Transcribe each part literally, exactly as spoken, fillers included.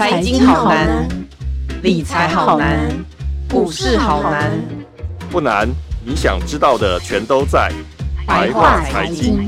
财经好难，理财好难，股市好难。不难，你想知道的全都在白话财经。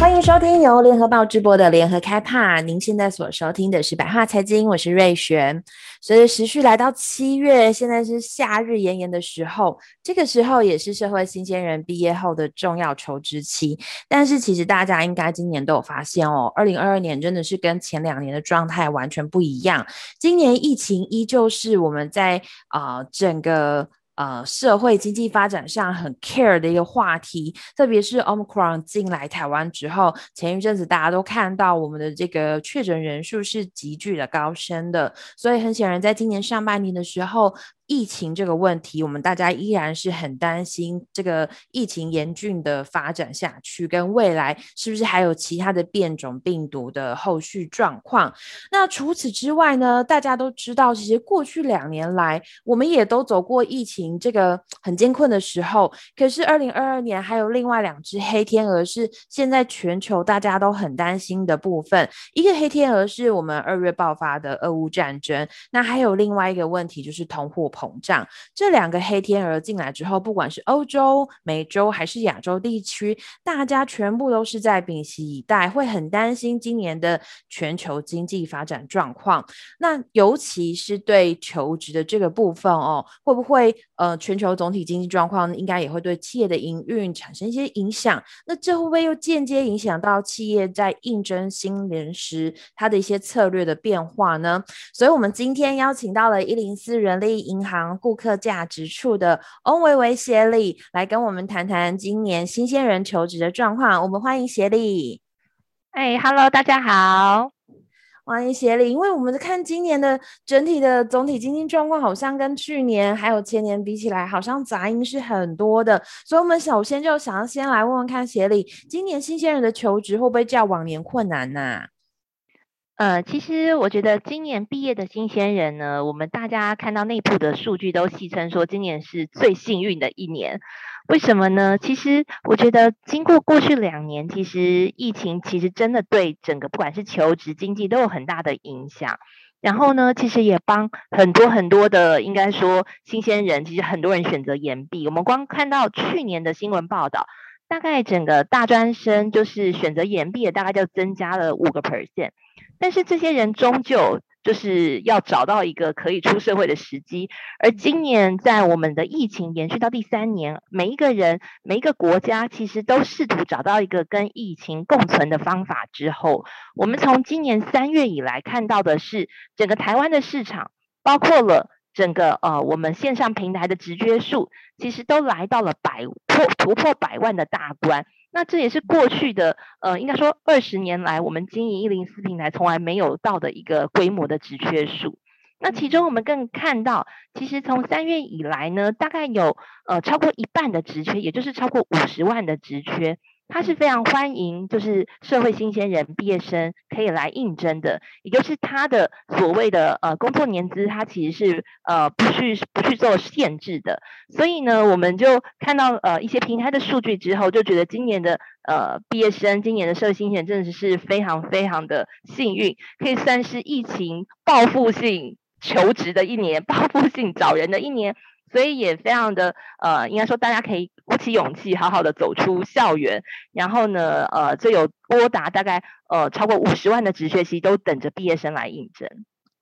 欢迎收听由联合报直播的联合开趴，您现在所收听的是白话财经，我是瑞璇。随着时序来到七月，现在是夏日炎炎的时候，这个时候也是社会新鲜人毕业后的重要求职期。但是其实大家应该今年都有发现哦，二零二二年真的是跟前两年的状态完全不一样。今年疫情依旧是我们在、呃、整个呃，社会经济发展上很 care 的一个话题，特别是 Omicron 进来台湾之后，前一阵子大家都看到我们的这个确诊人数是急剧的高升的，所以很显然在今年上半年的时候，疫情这个问题我们大家依然是很担心这个疫情严峻的发展下去，跟未来是不是还有其他的变种病毒的后续状况。那除此之外呢，大家都知道其实过去两年来我们也都走过疫情这个很艰困的时候，可是二零二二年还有另外两只黑天鹅是现在全球大家都很担心的部分。一个黑天鹅是我们二月爆发的俄乌战争，那还有另外一个问题就是通货膨胀。这两个黑天鹅进来之后，不管是欧洲、美洲还是亚洲地区，大家全部都是在屏息以待，会很担心今年的全球经济发展状况。那尤其是对求职的这个部分哦，会不会呃全球总体经济状况应该也会对企业的营运产生一些影响？那这会不会又间接影响到企业在应征新人时它的一些策略的变化呢？所以我们今天邀请到了一零四人力银行银行顾客价值处的翁维维协理来跟我们谈谈今年新鲜人求职的状况。我们欢迎协理。哎 ，Hello， 大家好，欢迎协理。因为我们看今年的整体的总体经济状况，好像跟去年还有前年比起来，好像杂音是很多的，所以我们首先就想要先来问问看协理，今年新鲜人的求职会不会较往年困难呢、啊？呃，其实我觉得今年毕业的新鲜人呢，我们大家看到内部的数据都戏称说今年是最幸运的一年。为什么呢？其实我觉得经过过去两年，其实疫情其实真的对整个不管是求职经济都有很大的影响。然后呢，其实也帮很多很多的，应该说新鲜人，其实很多人选择延毕。我们光看到去年的新闻报道，大概整个大专生就是选择延毕的大概就增加了 百分之五。但是这些人终究就是要找到一个可以出社会的时机，而今年在我们的疫情延续到第三年，每一个人每一个国家其实都试图找到一个跟疫情共存的方法之后，我们从今年三月以来看到的是整个台湾的市场，包括了整个呃我们线上平台的直觉数，其实都来到了百破突破百万的大关。那这也是过去的呃，应该说二十年来我们经营一零四平台从来没有到的一个规模的职缺数。那其中我们更看到，其实从三月以来呢，大概有呃超过一半的职缺，也就是超过五十万的职缺，它是非常欢迎就是社会新鲜人毕业生可以来应征的，也就是他的所谓的呃工作年资，它其实是呃不去不去做限制的。所以呢，我们就看到呃一些平台的数据之后，就觉得今年的呃毕业生，今年的社会新鲜人真的是非常非常的幸运，可以算是疫情报复性求职的一年，报复性找人的一年。所以也非常的呃，应该说大家可以鼓起勇气，好好的走出校园。然后呢，呃，这有多达大概呃超过五十万的职缺，其实都等着毕业生来应征。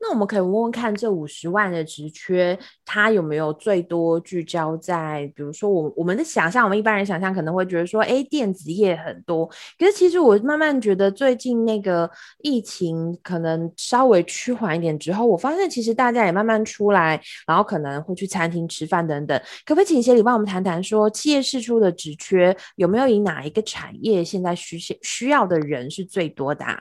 那我们可以问问看，这五十万的职缺，它有没有最多聚焦在，比如说我我们的想象，我们一般人想象可能会觉得说，哎，电子业很多。可是其实我慢慢觉得，最近那个疫情可能稍微趋缓一点之后，我发现其实大家也慢慢出来，然后可能会去餐厅吃饭等等。可不可以请协理帮我们谈谈说，企业释出的职缺有没有以哪一个产业现在需需要的人是最多的、啊？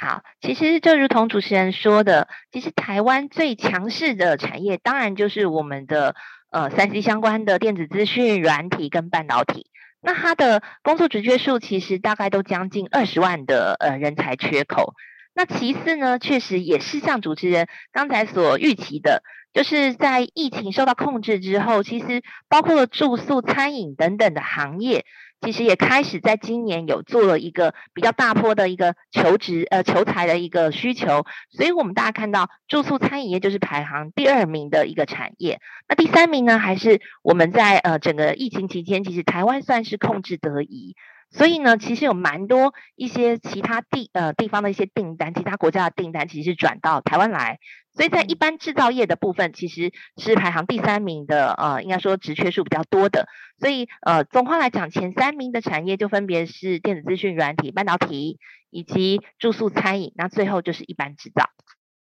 好，其实就如同主持人说的，其实台湾最强势的产业当然就是我们的呃 三 C 相关的电子资讯、软体跟半导体。那它的工作职缺数其实大概都将近二十万的呃人才缺口。那其次呢，确实也是像主持人刚才所预期的，就是在疫情受到控制之后，其实包括了住宿、餐饮等等的行业，其实也开始在今年有做了一个比较大波的一个求职呃求才的一个需求，所以我们大家看到住宿餐饮业就是排行第二名的一个产业。那第三名呢，还是我们在呃整个疫情期间，其实台湾算是控制得宜，所以呢其实有蛮多一些其他地呃地方的一些订单，其他国家的订单其实是转到台湾来，所以在一般制造业的部分其实是排行第三名的，呃应该说职缺数比较多的。所以呃总括来讲，前三名的产业就分别是电子资讯、软体、半导体以及住宿餐饮，那最后就是一般制造。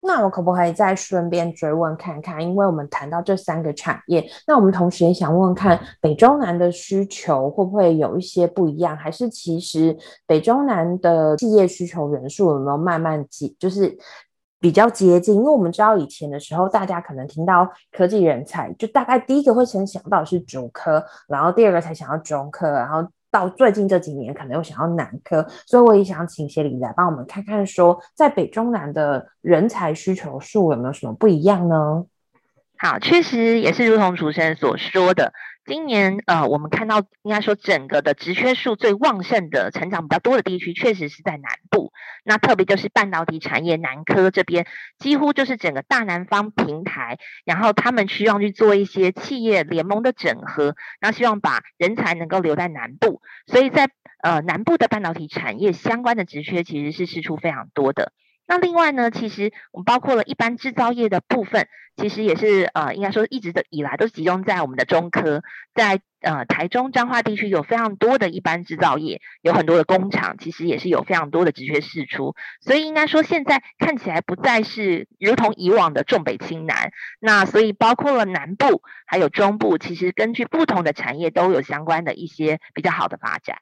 那我可不可以再顺便追问看看，因为我们谈到这三个产业，那我们同时也想问看北中南的需求会不会有一些不一样，还是其实北中南的企业需求人数有没有慢慢就是比较接近？因为我们知道以前的时候，大家可能听到科技人才就大概第一个会先想到是竹科，然后第二个才想到中科，然后到最近这几年可能又想要南科，所以我也想请协理来帮我们看看说在北中南的人才需求数有没有什么不一样呢？好，确实也是如同主持人所说的，今年呃，我们看到应该说整个的职缺数最旺盛的成长比较多的地区确实是在南部，那特别就是半导体产业南科这边，几乎就是整个大南方平台，然后他们需要去做一些企业联盟的整合，然后希望把人才能够留在南部，所以在呃南部的半导体产业相关的职缺其实是释出非常多的。那另外呢，其实我们包括了一般制造业的部分，其实也是呃，应该说一直的以来都集中在我们的中科，在呃台中彰化地区有非常多的一般制造业，有很多的工厂，其实也是有非常多的职缺释出，所以应该说现在看起来不再是如同以往的重北轻南，那所以包括了南部还有中部，其实根据不同的产业都有相关的一些比较好的发展。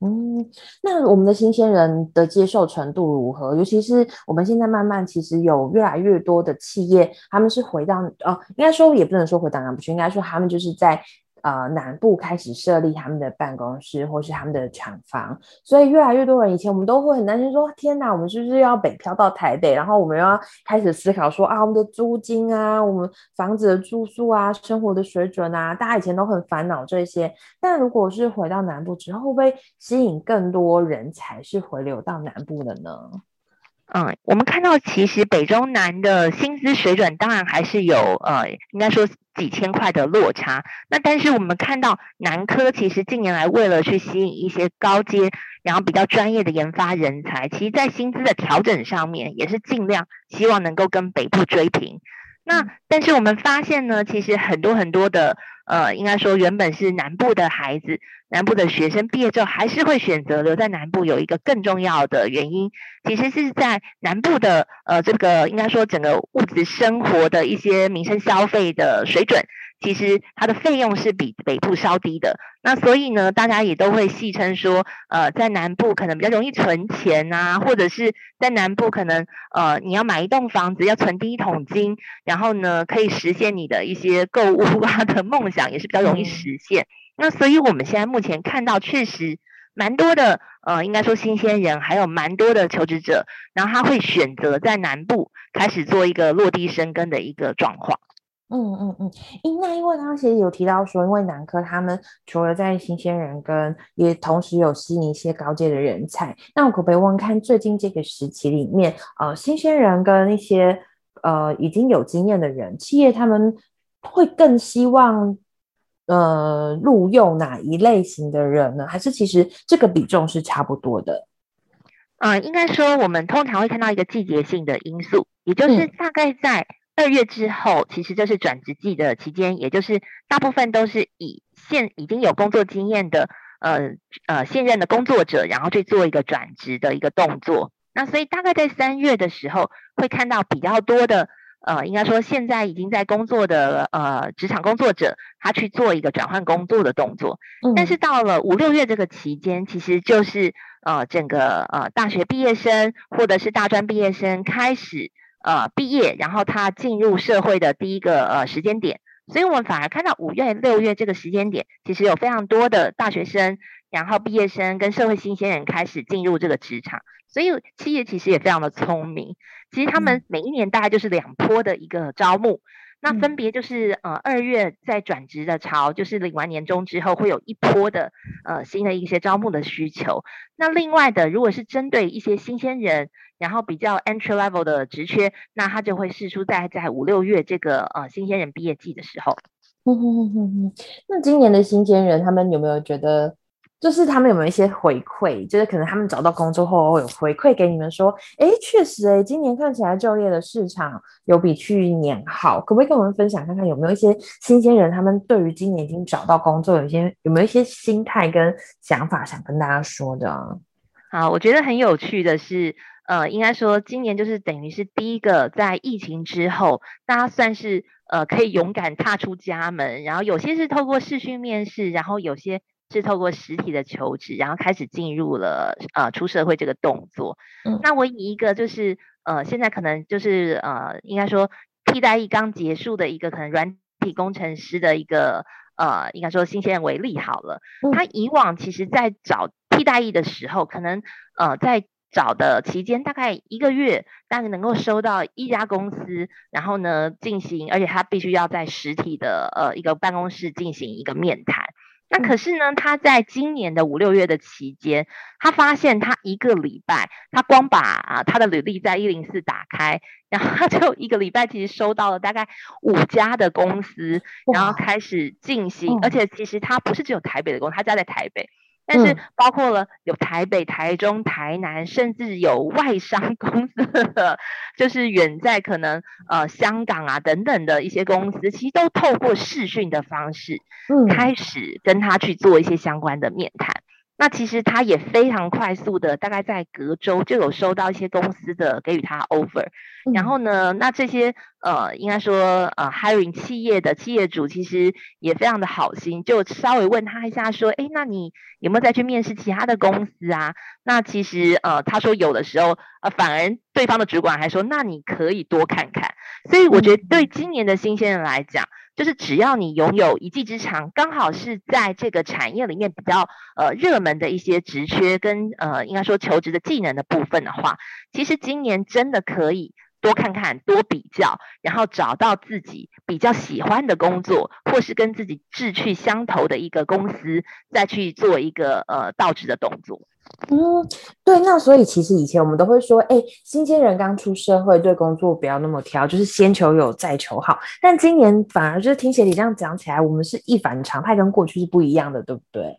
嗯，那我们的新鲜人的接受程度如何？尤其是我们现在慢慢其实有越来越多的企业，他们是回到哦，应该说也不能说回到南部去，应该说他们就是在呃南部开始设立他们的办公室或是他们的厂房，所以越来越多人，以前我们都会很担心说天哪，我们是不是要北漂到台北，然后我们要开始思考说啊我们的租金啊，我们房子的住宿啊，生活的水准啊，大家以前都很烦恼这些，但如果是回到南部之后，会不会吸引更多人才是回流到南部的呢？嗯，我们看到其实北中南的薪资水准当然还是有呃，应该说几千块的落差，那但是我们看到南科其实近年来为了去吸引一些高阶然后比较专业的研发人才，其实在薪资的调整上面也是尽量希望能够跟北部追平。那但是我们发现呢，其实很多很多的呃，应该说原本是南部的孩子，南部的学生毕业之后还是会选择留在南部，有一个更重要的原因其实是在南部的呃，这个应该说整个物质生活的一些民生消费的水准，其实它的费用是比北部稍低的，那所以呢大家也都会戏称说呃，在南部可能比较容易存钱啊，或者是在南部可能呃，你要买一栋房子要存第一桶金，然后呢可以实现你的一些购物啊的梦想也是比较容易实现、嗯、那所以我们现在目前看到确实蛮多的呃，应该说新鲜人还有蛮多的求职者，然后他会选择在南部开始做一个落地生根的一个状况。嗯嗯嗯，那因为刚刚其实有提到说，因为南科他们除了在新鲜人跟也同时有吸引一些高阶的人才，那我可不可以问看最近这个时期里面，呃，新鲜人跟一些呃已经有经验的人，企业他们会更希望呃录用哪一类型的人呢？还是其实这个比重是差不多的？呃，应该说我们通常会看到一个季节性的因素，也就是大概在、嗯二月之后，其实就是转职季的期间，也就是大部分都是以现已经有工作经验的呃呃现任的工作者，然后去做一个转职的一个动作。那所以大概在三月的时候，会看到比较多的呃，应该说现在已经在工作的呃职场工作者，他去做一个转换工作的动作。嗯、但是到了五六月这个期间，其实就是呃整个呃大学毕业生或者是大专毕业生开始。呃，毕业，然后他进入社会的第一个呃时间点，所以我们反而看到五月、六月这个时间点，其实有非常多的大学生，然后毕业生跟社会新鲜人开始进入这个职场，所以企业其实也非常的聪明，其实他们每一年大概就是两波的一个招募，那分别就是呃二月在转职的潮，就是领完年终之后会有一波的呃新的一些招募的需求。那另外的如果是针对一些新鲜人，然后比较 entry level 的职缺，那它就会释出在在五六月这个呃新鲜人毕业季的时候。那今年的新鲜人他们有没有觉得就是他们有没有一些回馈，就是可能他们找到工作后会有回馈给你们说，哎，确实哎，今年看起来就业的市场有比去年好，可不可以跟我们分享看看有没有一些新鲜人他们对于今年已经找到工作有些有没有一些心态跟想法想跟大家说的啊？好，我觉得很有趣的是呃，应该说今年就是等于是第一个在疫情之后大家算是呃可以勇敢踏出家门，然后有些是透过视讯面试，然后有些是透过实体的求职，然后开始进入了呃出社会这个动作。嗯，那我以一个就是呃现在可能就是呃应该说替代役刚结束的一个可能软体工程师的一个呃应该说新鲜人为例好了。嗯，他以往其实在找替代役的时候，可能呃在找的期间大概一个月，大概能够收到一家公司，然后呢进行，而且他必须要在实体的呃一个办公室进行一个面谈。那可是呢，他在今年的五六月的期间，他发现他一个礼拜，他光把、啊、他的履历在一零四打开，然后他就一个礼拜其实收到了大概五家的公司，然后开始进行，而且其实他不是只有台北的公司，他家在台北，但是包括了有台北、台中、台南，甚至有外商公司的，就是远在可能呃香港啊等等的一些公司，其实都透过视讯的方式开始跟他去做一些相关的面谈。那其实他也非常快速的，大概在隔周就有收到一些公司的给予他 offer。然后呢，那这些呃应该说呃 hiring 企业的企业主其实也非常的好心，就稍微问他一下说，诶，那你有没有再去面试其他的公司啊？那其实呃他说有的时候呃反而对方的主管还说，那你可以多看看。所以我觉得对今年的新鲜人来讲，就是只要你拥有一技之长，刚好是在这个产业里面比较呃热门的一些职缺跟呃应该说求职的技能的部分的话，其实今年真的可以多看看，多比较，然后找到自己比较喜欢的工作，或是跟自己志趣相投的一个公司，再去做一个呃到职的动作。嗯，对，那所以其实以前我们都会说，哎，新鲜人刚出社会，对工作不要那么挑，就是先求有再求好。但今年反而就是听协理这样讲起来，我们是一反常态，跟过去是不一样的，对不对？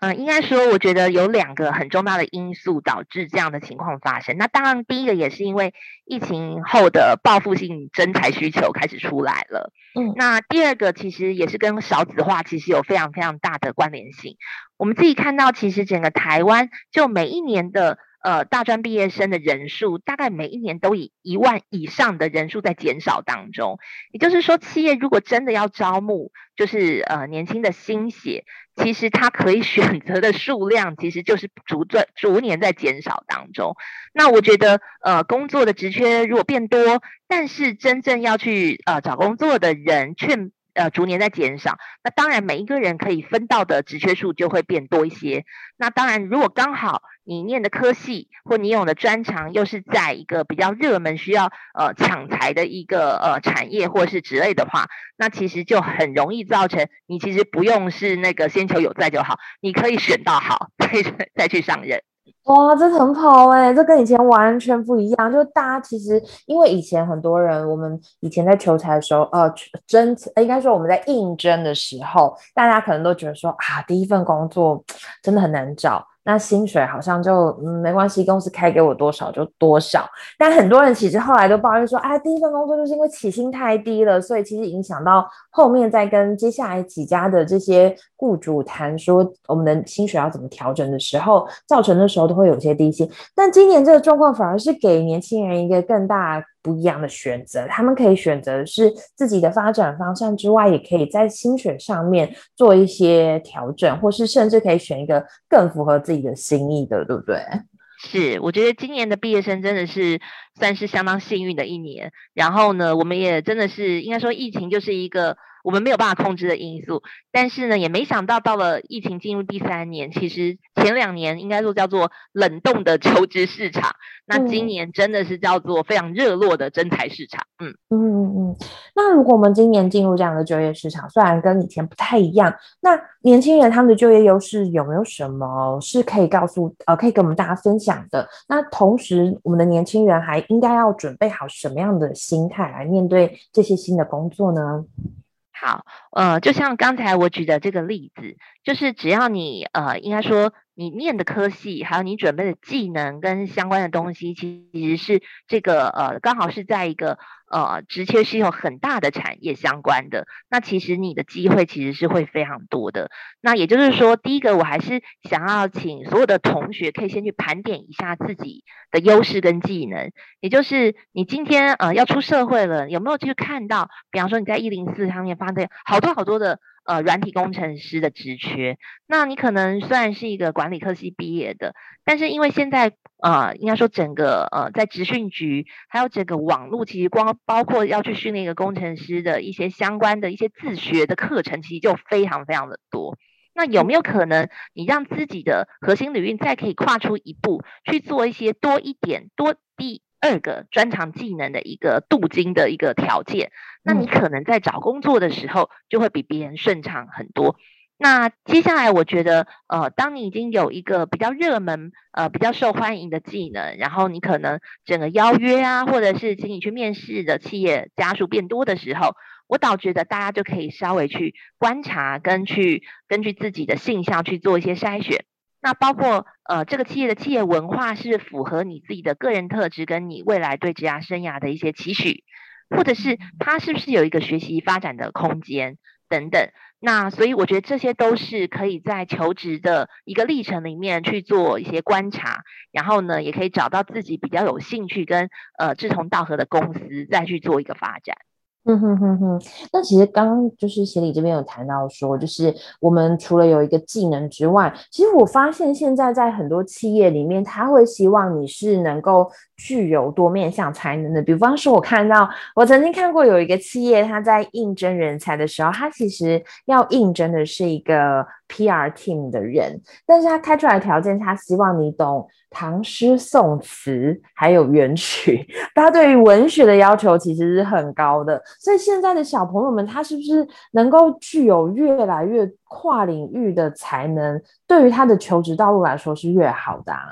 嗯，应该说我觉得有两个很重大的因素导致这样的情况发生。那当然第一个也是因为疫情后的报复性征才需求开始出来了。嗯，那第二个其实也是跟少子化其实有非常非常大的关联性。我们自己看到其实整个台湾就每一年的呃大专毕业生的人数，大概每一年都以一万以上的人数在减少当中。也就是说企业如果真的要招募就是呃年轻的新血，其实它可以选择的数量其实就是逐逐年在减少当中。那我觉得呃工作的职缺如果变多，但是真正要去呃找工作的人却呃逐年在减少，那当然每一个人可以分到的职缺数就会变多一些。那当然如果刚好你念的科系或你用的专长又是在一个比较热门需要呃抢才的一个呃产业或是之类的话，那其实就很容易造成你其实不用是那个先求有再就好，你可以选到好再再去上任。哇，这很好哎、欸，这跟以前完全不一样。就大家其实，因为以前很多人，我们以前在求才的时候，呃，真应该说我们在应征的时候，大家可能都觉得说啊，第一份工作真的很难找，那薪水好像就、嗯、没关系，公司开给我多少就多少。但很多人其实后来都抱怨说，哎，第一份工作就是因为起薪太低了，所以其实影响到后面再跟接下来几家的这些雇主谈说我们的薪水要怎么调整的时候，造成的时候都会有些低薪。但今年这个状况反而是给年轻人一个更大不一样的选择，他们可以选择是自己的发展方向之外，也可以在薪水上面做一些调整，或是甚至可以选一个更符合自己的心意的，对不对？是，我觉得今年的毕业生真的是算是相当幸运的一年。然后呢，我们也真的是应该说疫情就是一个我们没有办法控制的因素。但是呢，也没想到到了疫情进入第三年，其实前两年应该说叫做冷冻的求职市场，那今年真的是叫做非常热络的征才市场。嗯嗯嗯。那如果我们今年进入这样的就业市场，虽然跟以前不太一样，那年轻人他们的就业优势有没有什么是可以告诉呃可以跟我们大家分享的？那同时我们的年轻人还应该要准备好什么样的心态来面对这些新的工作呢？好，呃，就像刚才我举的这个例子，就是只要你呃，应该说你念的科系，还有你准备的技能跟相关的东西，其实是这个呃，刚好是在一个呃职缺是有很大的产业相关的，那其实你的机会其实是会非常多的。那也就是说，第一个我还是想要请所有的同学可以先去盘点一下自己的优势跟技能，也就是你今天呃要出社会了，有没有去看到，比方说你在一零四上面发现好多好多的呃，软体工程师的职缺，那你可能虽然是一个管理科系毕业的，但是因为现在呃，应该说整个呃，在职训局还有整个网络，其实光包括要去训练一个工程师的一些相关的一些自学的课程，其实就非常非常的多。那有没有可能你让自己的核心领域再可以跨出一步，去做一些多一点多第二个专长技能的一个镀金的一个条件，那你可能在找工作的时候就会比别人顺畅很多。那接下来我觉得呃，当你已经有一个比较热门呃比较受欢迎的技能，然后你可能整个邀约啊或者是请你去面试的企业家数变多的时候，我倒觉得大家就可以稍微去观察跟去根据自己的性向去做一些筛选。那包括呃这个企业的企业文化是符合你自己的个人特质跟你未来对职涯生涯的一些期许，或者是它是不是有一个学习发展的空间等等。那所以我觉得这些都是可以在求职的一个历程里面去做一些观察，然后呢也可以找到自己比较有兴趣跟呃志同道合的公司再去做一个发展。嗯哼哼哼，那其实刚刚就是协理这边有谈到说，就是我们除了有一个技能之外，其实我发现现在在很多企业里面，他会希望你是能够具有多面向才能的。比方说我看到我曾经看过有一个企业，他在应征人才的时候，他其实要应征的是一个 P R team 的人，但是他开出来的条件，他希望你懂唐诗宋词还有元曲，他对于文学的要求其实是很高的。所以现在的小朋友们，他是不是能够具有越来越跨领域的才能，对于他的求职道路来说是越好的啊？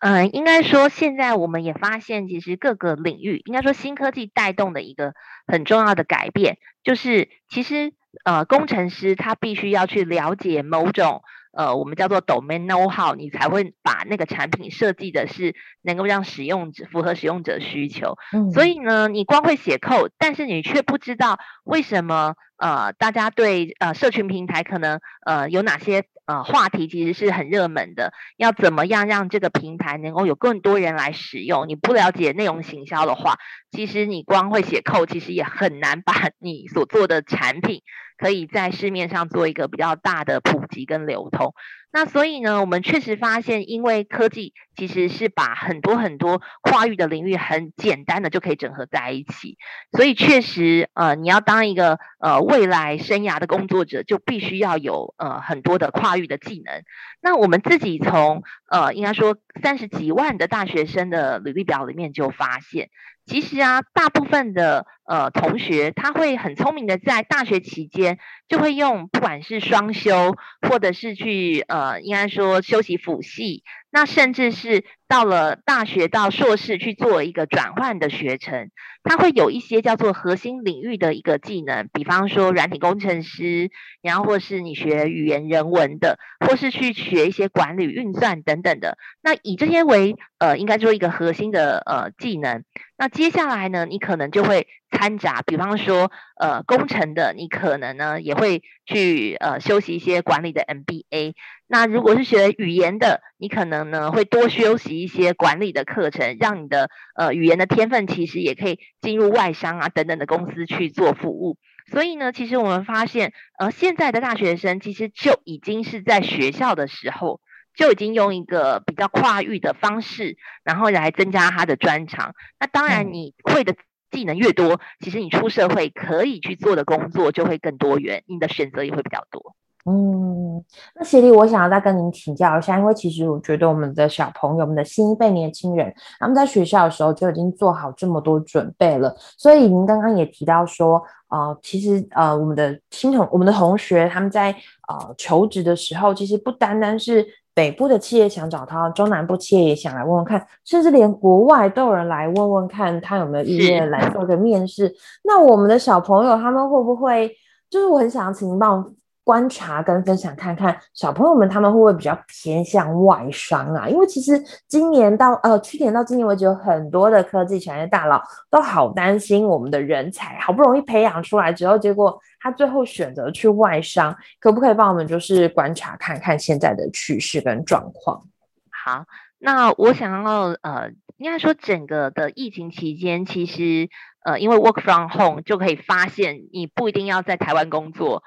嗯，应该说现在我们也发现，其实各个领域，应该说新科技带动的一个很重要的改变，就是其实呃，工程师他必须要去了解某种呃，我们叫做 domain know-how， 你才会把那个产品设计的是能够让使用者符合使用者需求。嗯，所以呢，你光会写 code， 但是你却不知道为什么呃，大家对呃社群平台可能呃有哪些呃话题其实是很热门的，要怎么样让这个平台能够有更多人来使用？你不了解内容行销的话，其实你光会写 code， 其实也很难把你所做的产品可以在市面上做一个比较大的普及跟流通。那所以呢，我们确实发现，因为科技其实是把很多很多跨域的领域很简单的就可以整合在一起，所以确实呃，你要当一个呃未来生涯的工作者，就必须要有呃很多的跨域的技能。那我们自己从呃应该说三十几万的大学生的履历表里面就发现，其实啊，大部分的呃同学他会很聪明的，在大学期间就会用不管是双修，或者是去呃应该说休息辅系，那甚至是到了大学到硕士去做一个转换的学程，他会有一些叫做核心领域的一个技能，比方说软体工程师，然后或是你学语言人文的，或是去学一些管理运算等等的。那以这些为呃应该做一个核心的呃技能。那接下来呢，你可能就会掺杂，比方说呃工程的，你可能呢也会去呃修习一些管理的 M B A。那如果是学语言的，你可能呢会多修习一些管理的课程，让你的呃语言的天分其实也可以进入外商啊等等的公司去做服务。所以呢，其实我们发现呃现在的大学生其实就已经是在学校的时候就已经用一个比较跨域的方式，然后来增加他的专长。那当然你会的技能越多，其实你出社会可以去做的工作就会更多元，你的选择也会比较多。嗯，那协理我想要再跟您请教一下，因为其实我觉得我们的小朋友，我们的新一辈年轻人，他们在学校的时候就已经做好这么多准备了，所以您刚刚也提到说呃，其实呃，我们的新同我们的同学他们在呃求职的时候，其实不单单是北部的企业想找他，中南部企业也想来问问看，甚至连国外都有人来问问看他有没有意愿来做个面试。那我们的小朋友他们会不会，就是我很想请您帮我观察跟分享看看，小朋友们他们会不会比较偏向外商啊？因为其实今年到呃去年到今年为止，有很多的科技产业大佬都好担心我们的人才好不容易培养出来之后，结果他最后选择去外商，可不可以帮我们就是观察看看现在的趋势跟状况？好，那我想要呃，应该说整个的疫情期间，其实呃，因为 work from home 就可以发现，你不一定要在台湾工作。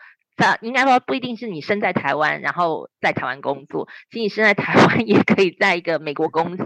应该说不一定是你身在台湾然后在台湾工作，其实你身在台湾也可以在一个美国公司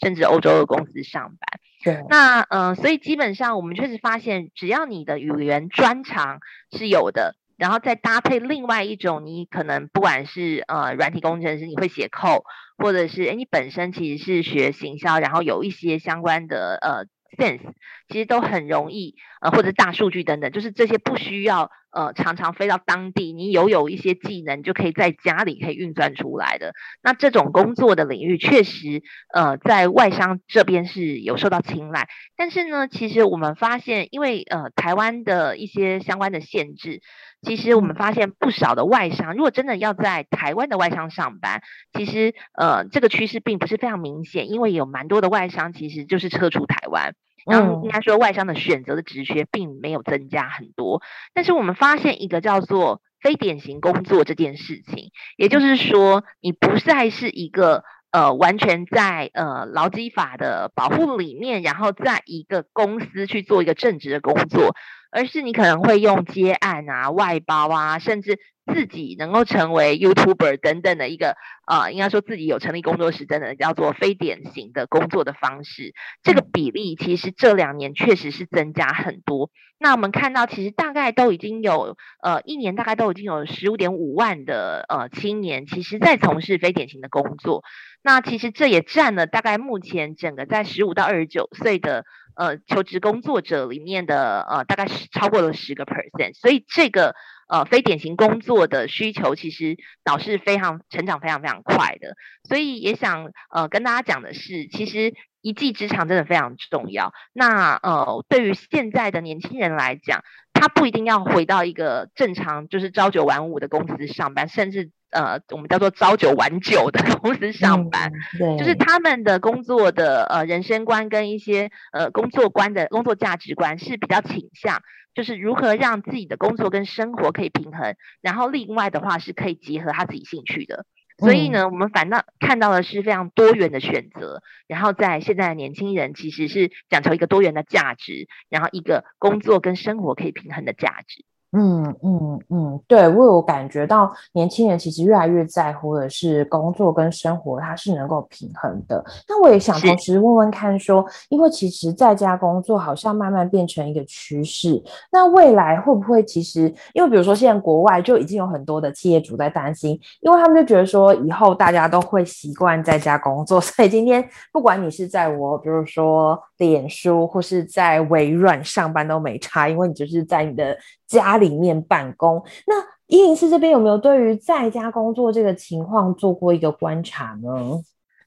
甚至欧洲的公司上班。对，那呃，所以基本上我们确实发现，只要你的语言专长是有的，然后再搭配另外一种，你可能不管是呃软体工程师，你会写扣，或者是你本身其实是学行销，然后有一些相关的呃sense， 其实都很容易，呃，或者大数据等等，就是这些不需要呃常常飞到当地，你有有一些技能就可以在家里可以运算出来的。那这种工作的领域确实呃在外商这边是有受到青睐，但是呢，其实我们发现，因为呃台湾的一些相关的限制，其实我们发现不少的外商，如果真的要在台湾的外商上班，其实呃这个趋势并不是非常明显，因为有蛮多的外商其实就是撤出台湾。然后应该说外商的选择的职缺并没有增加很多，但是我们发现一个叫做非典型工作这件事情，也就是说你不再是一个呃完全在呃劳基法的保护里面，然后在一个公司去做一个正职的工作，而是你可能会用接案啊、外包啊，甚至自己能够成为 YouTuber 等等的一个呃，应该说自己有成立工作室等等，叫做非典型的工作的方式。这个比例其实这两年确实是增加很多。那我们看到其实大概都已经有呃一年大概都已经有 十五点五 万的呃青年其实在从事非典型的工作。那其实这也占了大概目前整个在十五到二十九岁的呃求职工作者里面的呃大概超过了 百分之十， 所以这个呃非典型工作的需求其实倒是非常成长非常非常快的。所以也想呃跟大家讲的是，其实一技之长真的非常重要。那呃对于现在的年轻人来讲，他不一定要回到一个正常就是朝九晚五的公司上班，甚至呃我们叫做朝九晚九的公司上班、嗯、就是他们的工作的呃人生观跟一些呃工作观的工作价值观是比较倾向就是如何让自己的工作跟生活可以平衡，然后另外的话是可以结合他自己兴趣的。所以呢，我们反倒看到的是非常多元的选择，然后在现在的年轻人其实是讲求一个多元的价值，然后一个工作跟生活可以平衡的价值。嗯嗯嗯，对，我有感觉到年轻人其实越来越在乎的是工作跟生活它是能够平衡的。那我也想同时问问看说，因为其实在家工作好像慢慢变成一个趋势，那未来会不会其实因为比如说现在国外就已经有很多的企业主在担心，因为他们就觉得说以后大家都会习惯在家工作，所以今天不管你是在我比如说脸书或是在微软上班都没差，因为你就是在你的家里面办公。那一零四这边有没有对于在家工作这个情况做过一个观察呢？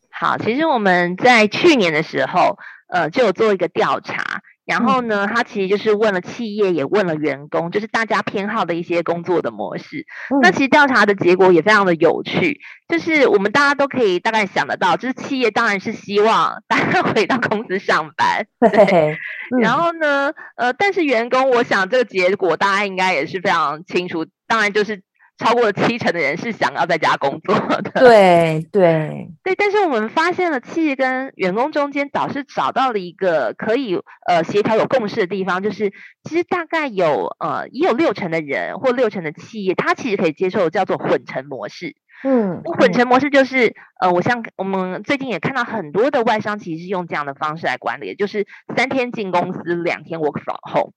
好，其实我们在去年的时候呃，就有做一个调查，然后呢他其实就是问了企业也问了员工，就是大家偏好的一些工作的模式、嗯、那其实调查的结果也非常的有趣，就是我们大家都可以大概想得到，就是企业当然是希望大家回到公司上班，对、嗯、然后呢呃，但是员工我想这个结果大家应该也是非常清楚，当然就是超过了七成的人是想要在家工作的。对对对，但是我们发现了企业跟员工中间倒是找到了一个可以呃协调有共识的地方，就是其实大概有呃也有六成的人或六成的企业，他其实可以接受叫做混成模式。嗯，混成模式就是呃，我像我们最近也看到很多的外商其实是用这样的方式来管理，也就是三天进公司，两天 work from home。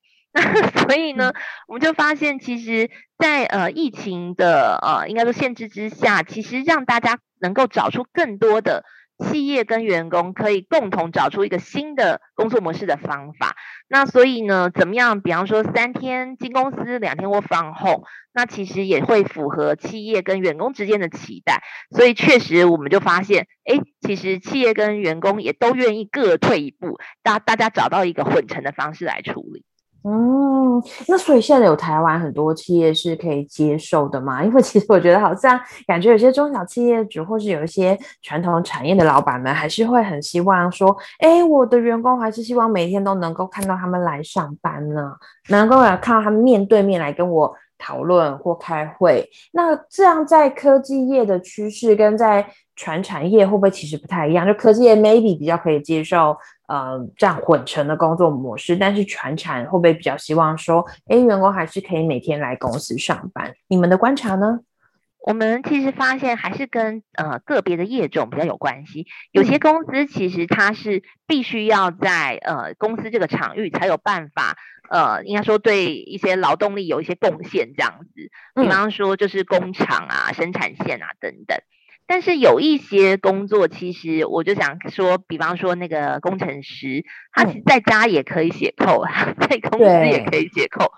所以呢，我们就发现，其实在，在呃疫情的呃应该说限制之下，其实让大家能够找出更多的企业跟员工可以共同找出一个新的工作模式的方法。那所以呢，怎么样？比方说三天进公司，两天 work from home， 那其实也会符合企业跟员工之间的期待。所以确实，我们就发现，哎，其实企业跟员工也都愿意各退一步，大大家找到一个混成的方式来处理。嗯，那所以现在有台湾很多企业是可以接受的嘛？因为其实我觉得好像感觉有些中小企业主或是有一些传统产业的老板们还是会很希望说，哎，我的员工还是希望每天都能够看到他们来上班呢，能够来看到他们面对面来跟我讨论或开会。那这样在科技业的趋势跟在传产业会不会其实不太一样？就科技业 maybe 比较可以接受呃，这样混成的工作模式，但是传产会不会比较希望说，哎，员工还是可以每天来公司上班？你们的观察呢？我们其实发现还是跟呃个别的业种比较有关系。有些公司其实它是必须要在呃公司这个场域才有办法，呃，应该说对一些劳动力有一些贡献这样子。比方说就是工厂啊、生产线啊等等。但是有一些工作，其实我就想说，比方说那个工程师，他其实在家也可以写code，他在公司也可以写code，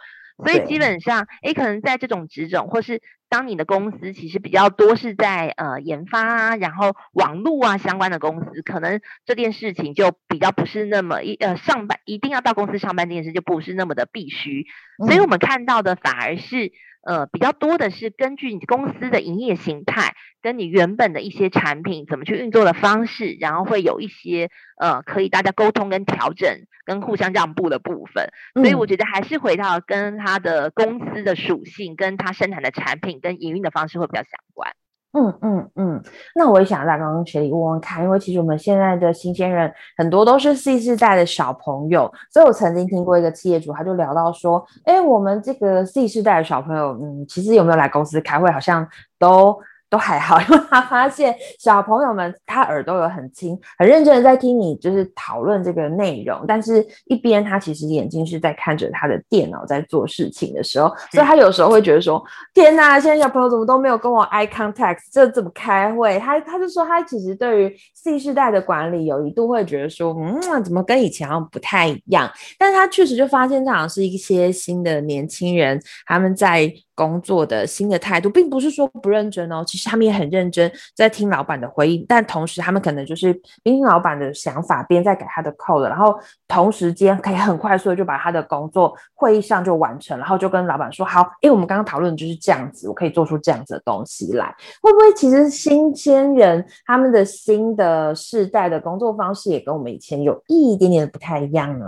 所以基本上，诶，可能在这种职种，或是当你的公司其实比较多是在呃研发啊，然后网络啊相关的公司，可能这件事情就比较不是那么一呃上班一定要到公司上班这件事就不是那么的必须，所以我们看到的反而是呃比较多的是根据你公司的营业形态跟你原本的一些产品怎么去运作的方式，然后会有一些呃可以大家沟通跟调整跟互相让步的部分。所以我觉得还是回到跟他的公司的属性跟他生产的产品跟营运的方式会比较相关。嗯嗯嗯，那我也想在刚刚学里问问看，因为其实我们现在的新鲜人很多都是 Z 世代的小朋友，所以我曾经听过一个企业主，他就聊到说，哎，我们这个 Z 世代的小朋友，嗯，其实有没有来公司开会，好像都都还好，因为他发现小朋友们他耳朵有很轻，很认真的在听你就是讨论这个内容，但是一边他其实眼睛是在看着他的电脑在做事情的时候，所以他有时候会觉得说，天哪，现在小朋友怎么都没有跟我 eye contact， 这怎么开会？他他就说他其实对于 Z 世代的管理有一度会觉得说，嗯，怎么跟以前好像不太一样？但是他确实就发现这好像是一些新的年轻人他们在工作的新的态度，并不是说不认真哦，其实他们也很认真在听老板的回应，但同时他们可能就是边听老板的想法边在改他的 code， 然后同时间可以很快速的就把他的工作会议上就完成，然后就跟老板说好，诶，我们刚刚讨论就是这样子，我可以做出这样子的东西来。会不会其实新鲜人他们的新的世代的工作方式也跟我们以前有一点点不太一样呢？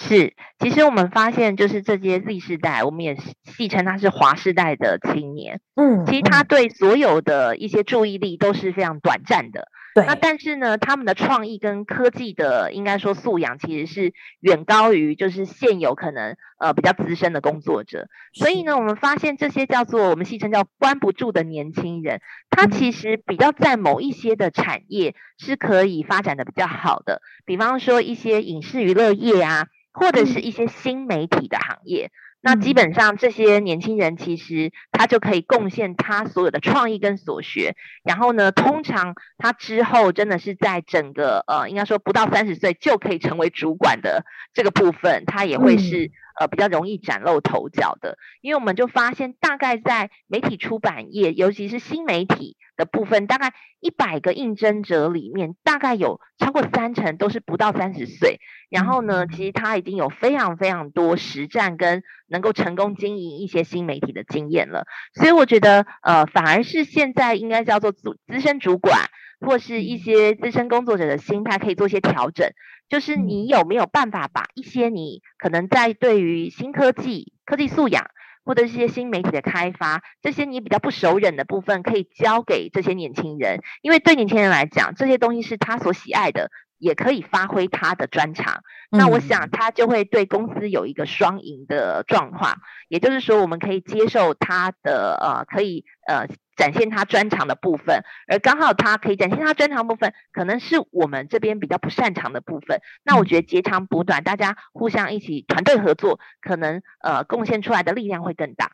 是，其实我们发现就是这些 Z 世代，我们也戏称他是华世代的青年，嗯，其实他对所有的一些注意力都是非常短暂的，对，那但是呢，他们的创意跟科技的应该说素养其实是远高于就是现有可能呃比较资深的工作者，所以呢，我们发现这些叫做我们戏称叫关不住的年轻人，他其实比较在某一些的产业是可以发展的比较好的，比方说一些影视娱乐业啊，或者是一些新媒体的行业，那基本上这些年轻人其实他就可以贡献他所有的创意跟所学，然后呢，通常他之后真的是在整个呃，应该说不到三十岁就可以成为主管的这个部分，他也会是呃比较容易崭露头角的，因为我们就发现大概在媒体出版业，尤其是新媒体的部分，大概一百个应征者里面，大概有超过三成都是不到三十岁。然后呢，其实他已经有非常非常多实战跟能够成功经营一些新媒体的经验了。所以我觉得，呃，反而是现在应该叫做资深主管或是一些资深工作者的心态可以做一些调整，就是你有没有办法把一些你可能在对于新科技、科技素养，或者是一些新媒体的开发，这些你比较不熟稔的部分可以交给这些年轻人，因为对年轻人来讲，这些东西是他所喜爱的，也可以发挥他的专长，那我想他就会对公司有一个双赢的状况，也就是说我们可以接受他的呃可以呃展现他专长的部分，而刚好他可以展现他专长部分可能是我们这边比较不擅长的部分，那我觉得截长补短，大家互相一起团队合作，可能呃贡献出来的力量会更大。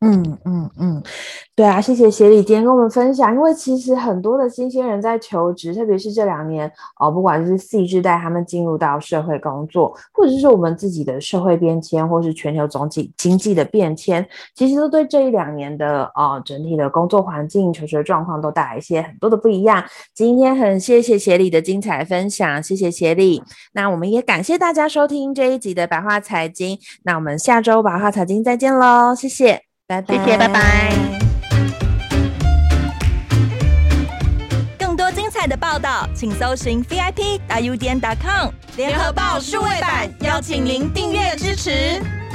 嗯嗯嗯，对啊，谢谢协理今天跟我们分享，因为其实很多的新鲜人在求职，特别是这两年哦，不管是 C 世代他们进入到社会工作，或者是我们自己的社会变迁，或是全球总体经济的变迁，其实都对这一两年的哦整体的工作环境、求学状况都带来一些很多的不一样。今天很谢谢协理的精彩分享，谢谢协理。那我们也感谢大家收听这一集的白话财经，那我们下周白话财经再见咯，谢谢。拜拜，谢谢，拜拜。更多精彩的报道，请搜寻 V I P 大 U 点 com 联合报数位版，邀请您订阅支持。